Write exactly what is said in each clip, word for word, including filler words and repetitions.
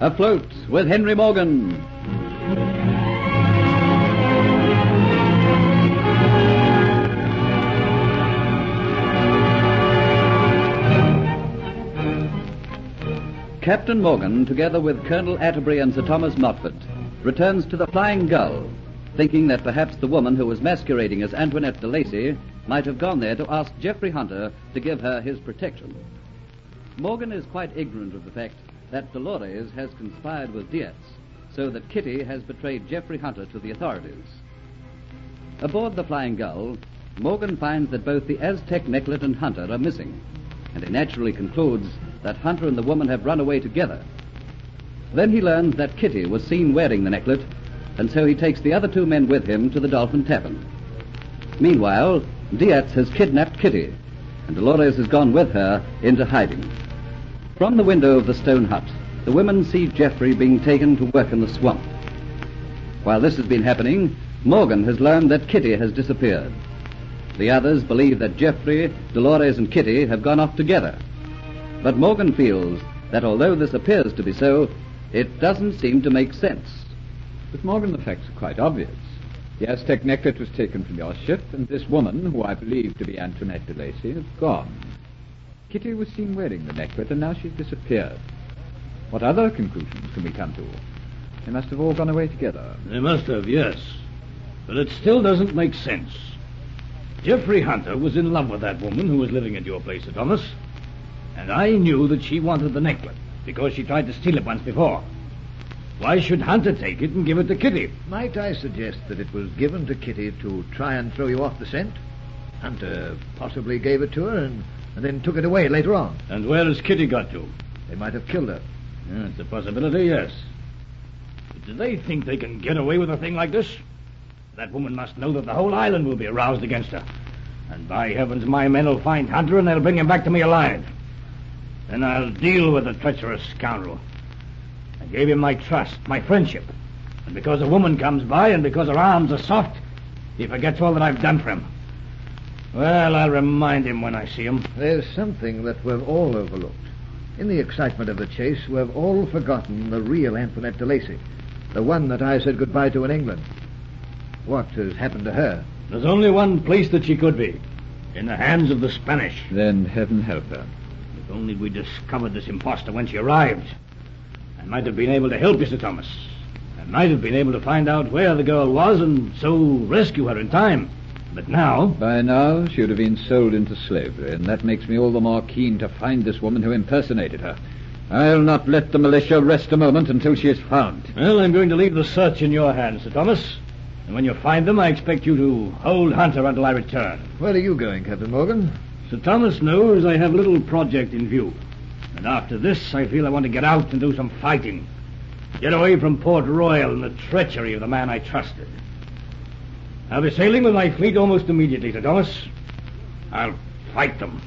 Afloat with Henry Morgan. Captain Morgan, together with Colonel Atterbury and Sir Thomas Motford, returns to the Flying Gull, thinking that perhaps the woman who was masquerading as Antoinette de Lacy might have gone there to ask Geoffrey Hunter to give her his protection. Morgan is quite ignorant of the fact that Dolores has conspired with Diaz, so that Kitty has betrayed Geoffrey Hunter to the authorities. Aboard the Flying Gull, Morgan finds that both the Aztec necklet and Hunter are missing, and he naturally concludes that Hunter and the woman have run away together. Then he learns that Kitty was seen wearing the necklet, and so he takes the other two men with him to the Dolphin Tavern. Meanwhile, Diaz has kidnapped Kitty, and Dolores has gone with her into hiding. From the window of the stone hut, the women see Geoffrey being taken to work in the swamp. While this has been happening, Morgan has learned that Kitty has disappeared. The others believe that Geoffrey, Dolores, and Kitty have gone off together. But Morgan feels that although this appears to be so, it doesn't seem to make sense. But Morgan, the facts are quite obvious. The Aztec necklet was taken from your ship, and this woman, who I believe to be Antoinette de Lacy, is gone. Kitty was seen wearing the necklet, and now she's disappeared. What other conclusions can we come to? They must have all gone away together. They must have, yes. But it still doesn't make sense. Geoffrey Hunter was in love with that woman who was living at your place, Sir Thomas. And I knew that she wanted the necklet, because she tried to steal it once before. Why should Hunter take it and give it to Kitty? Might I suggest that it was given to Kitty to try and throw you off the scent? Hunter possibly gave it to her and, and then took it away later on. And where has Kitty got to? They might have killed her. Yeah, it's a possibility, yes. But do they think they can get away with a thing like this? That woman must know that the whole island will be aroused against her. And by heavens, my men will find Hunter and they'll bring him back to me alive. Then I'll deal with the treacherous scoundrel. I gave him my trust, my friendship. And because a woman comes by and because her arms are soft, he forgets all that I've done for him. Well, I'll remind him when I see him. There's something that we've all overlooked. In the excitement of the chase, we've all forgotten the real Antoinette de Lacy, the one that I said goodbye to in England. What has happened to her? There's only one place that she could be. In the hands of the Spanish. Then heaven help her. If only we discovered this imposter when she arrived. I might have been able to help you, Sir Thomas. I might have been able to find out where the girl was and so rescue her in time. But now... By now, she would have been sold into slavery, and that makes me all the more keen to find this woman who impersonated her. I'll not let the militia rest a moment until she is found. Well, I'm going to leave the search in your hands, Sir Thomas. And when you find them, I expect you to hold Hunter until I return. Where are you going, Captain Morgan? Sir Thomas knows I have a little project in view. And after this, I feel I want to get out and do some fighting. Get away from Port Royal and the treachery of the man I trusted. I'll be sailing with my fleet almost immediately, Sir Thomas. I'll fight them.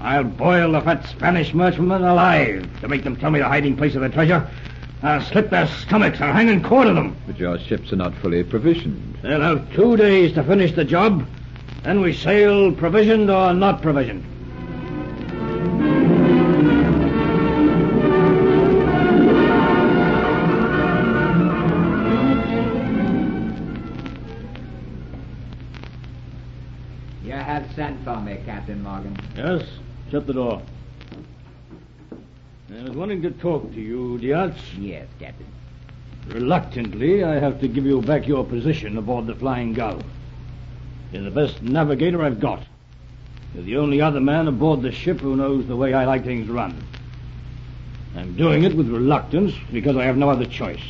I'll boil the fat Spanish merchantmen alive to make them tell me the hiding place of the treasure. I'll slit their stomachs. I'll hang and quarter them. But your ships are not fully provisioned. They'll have two days to finish the job. Then we sail provisioned or not provisioned. You have sent for me, Captain Morgan. Yes? Shut the door. I was wanting to talk to you, Diaz. Yes, Captain. Reluctantly, I have to give you back your position aboard the Flying Gull. You're the best navigator I've got. You're the only other man aboard the ship who knows the way I like things run. I'm doing it with reluctance because I have no other choice.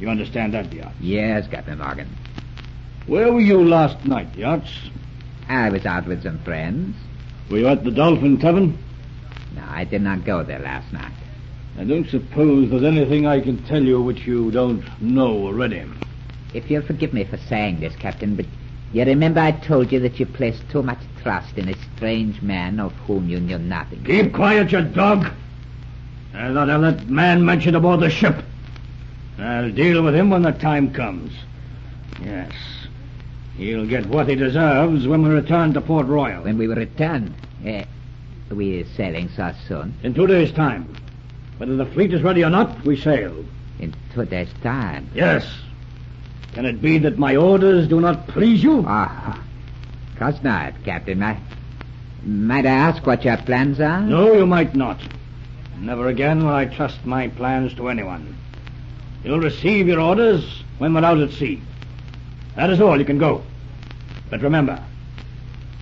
You understand that, Diaz? Yes, Captain Morgan. Where were you last night, Diaz? I was out with some friends. Were you at the Dolphin Tavern? No, I did not go there last night. I don't suppose there's anything I can tell you which you don't know already. If you'll forgive me for saying this, Captain, but you remember I told you that you placed too much trust in a strange man of whom you knew nothing. Keep quiet, you dog. I'll not have that man mentioned aboard the ship. I'll deal with him when the time comes. Yes. He'll get what he deserves when we return to Port Royal. When we return... Uh, We're sailing so soon? In two days' time. Whether the fleet is ready or not, we sail. Into the stern? Yes. Can it be that my orders do not please you? Ah, oh, of course not, Captain. I, might I ask what your plans are? No, you might not. Never again will I trust my plans to anyone. You'll receive your orders when we're out at sea. That is all. You can go. But remember,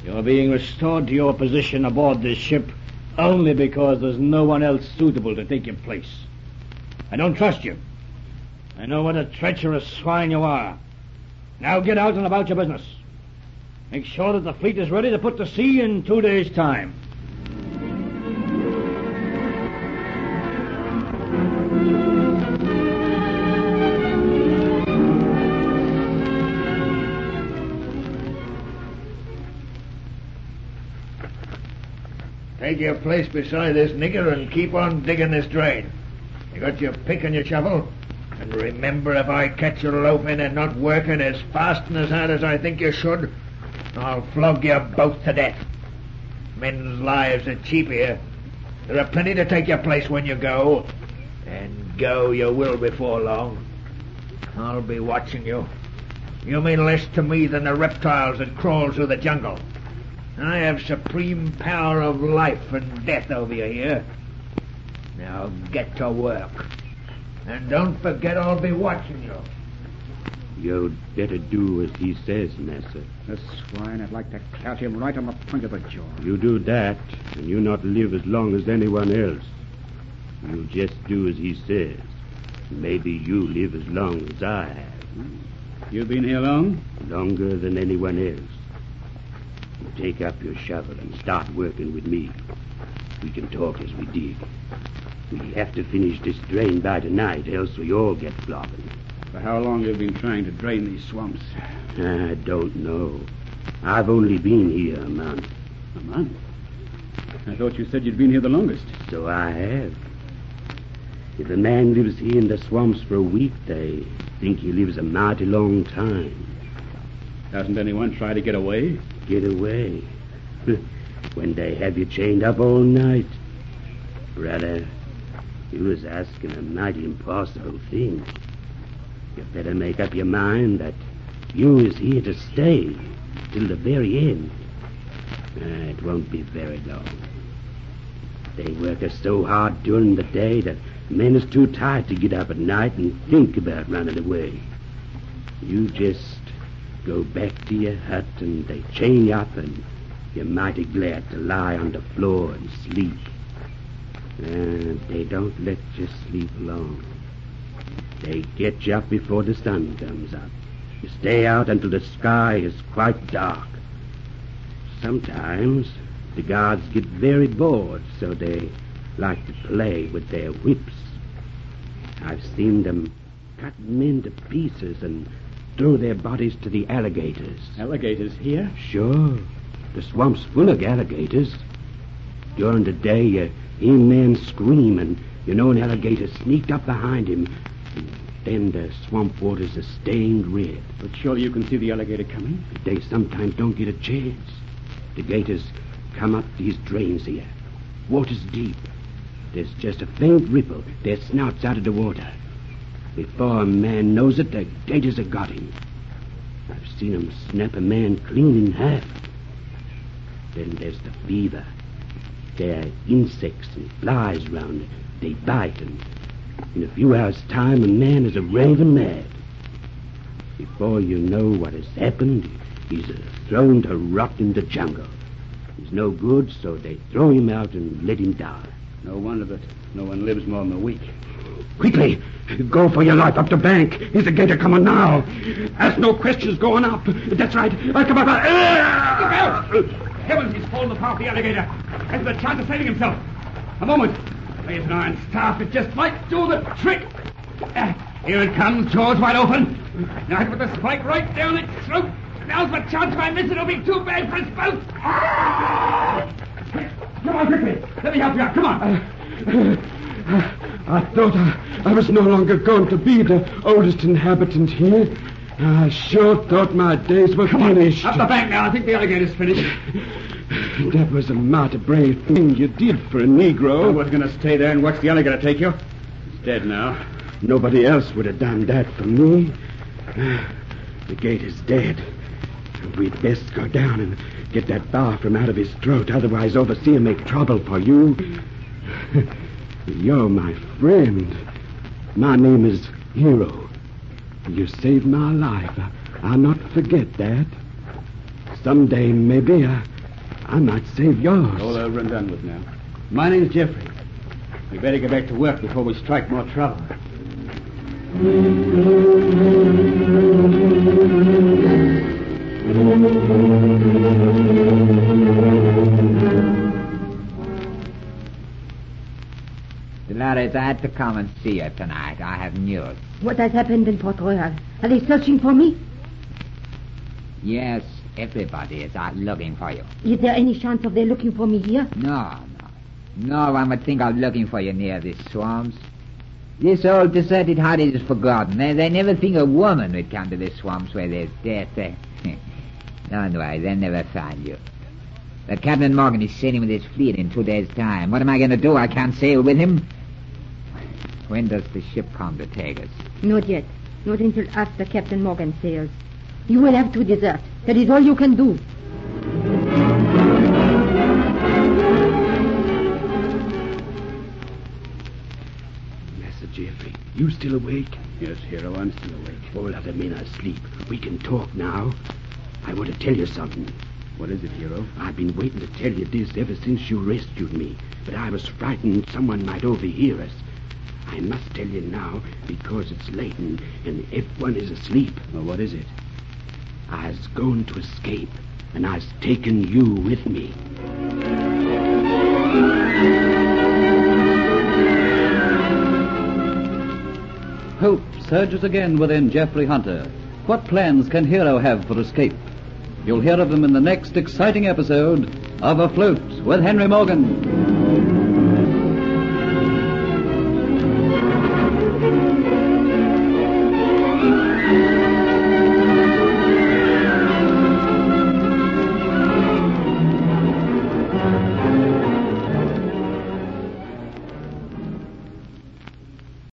you're being restored to your position aboard this ship only because there's no one else suitable to take your place. I don't trust you. I know what a treacherous swine you are. Now get out and about your business. Make sure that the fleet is ready to put to sea in two days' time. Take your place beside this nigger and keep on digging this drain. You got your pick and your shovel? And remember, if I catch you loafing and not working as fast and as hard as I think you should, I'll flog you both to death. Men's lives are cheap here. There are plenty to take your place when you go. And go you will before long. I'll be watching you. You mean less to me than the reptiles that crawl through the jungle. I have supreme power of life and death over you here. Now get to work. And don't forget I'll be watching you. You'd better do as he says, Nasser. The swine, I'd like to clout him right on the point of the jaw. You do that, and you not live as long as anyone else. You just do as he says. Maybe you live as long as I have. You been here long? Longer than anyone else. Take up your shovel and start working with me. We can talk as we dig. We have to finish this drain by tonight, else we all get flopping. For how long have you been trying to drain these swamps? I don't know. I've only been here a month. A month? I thought you said you'd been here the longest. So I have. If a man lives here in the swamps for a week, they think he lives a mighty long time. Doesn't anyone try to get away? Get away? When they have you chained up all night. Brother, you was asking a mighty impossible thing. You better make up your mind that you is here to stay till the very end. Uh, it won't be very long. They work us so hard during the day that men is too tired to get up at night and think about running away. You just go back to your hut and they chain you up and you're mighty glad to lie on the floor and sleep. And uh, they don't let you sleep long. They get you up before the sun comes up. You stay out until the sky is quite dark. Sometimes the guards get very bored, so they like to play with their whips. I've seen them cut men to pieces and throw their bodies to the alligators. Alligators here? Sure. The swamp's full of alligators. During the day, you hear men scream, and you know an alligator sneaked up behind him. And then the swamp waters are stained red. But surely you can see the alligator coming? They sometimes don't get a chance. The gators come up these drains here. Water's deep. There's just a faint ripple. Their snout's out of the water. Before a man knows it, the gators have got him. I've seen 'em snap a man clean in half. Then there's the fever. There are insects and flies round. They bite, and in a few hours' time, a man is a raving mad. Before you know what has happened, he's thrown to rot in the jungle. He's no good, so they throw him out and let him die. No wonder that no one lives more than a week. Quickly, go for your life up the bank. Here's a gator coming now. Ask no questions, go on up. That's right. I'll come up. Look out! Heavens, he's fallen upon the alligator. Hasn't a chance of saving himself. A moment. There's an iron staff. It just might do the trick. Uh, here it comes, jaws wide open. Now I put the spike right down its throat. Now's my chance. If I miss it, it'll be too bad for its boat. Ah! Come on, quickly. Let me help you out. Come on. Uh, uh, I thought I, I was no longer going to be the oldest inhabitant here. I sure thought my days were Come finished. On, up the bank now. I think the alligator's finished. That was a mighty brave thing you did for a Negro. I was going to stay there and watch the other guy take you. He's dead now. Nobody else would have done that for me. The gate is dead. We'd best go down and get that bar from out of his throat. Otherwise, overseer make trouble for you. You're my friend. My name is Hero. You saved my life. I'll not forget that. Someday, maybe, I, I might save yours. All over and done with now. My name's Geoffrey. We better get back to work before we strike more trouble. Dolores, I had to come and see you tonight. I have news. What has happened in Port Royal? Are they searching for me? Yes, everybody is out looking for you. Is there any chance of their looking for me here? No, no. No one would think of looking for you near these swamps. This old deserted hut is forgotten. They, they never think a woman would come to the swamps where there's death. They... Don't worry, they'll never find you. But Captain Morgan is sailing with his fleet in two days' time. What am I going to do? I can't sail with him. When does the ship come to take us? Not yet. Not until after Captain Morgan sails. You will have to desert. That is all you can do. Geoffrey, you still awake? Yes, Hero, I'm still awake. All other men are asleep. We can talk now. I want to tell you something. What is it, Hero? I've been waiting to tell you this ever since you rescued me, but I was frightened someone might overhear us. I must tell you now because it's late and, and everyone is asleep. Well, what is it? I was going to escape, and I've taken you with me. Hope surges again within Geoffrey Hunter. What plans can Hero have for escape? You'll hear of them in the next exciting episode of Afloat with Henry Morgan.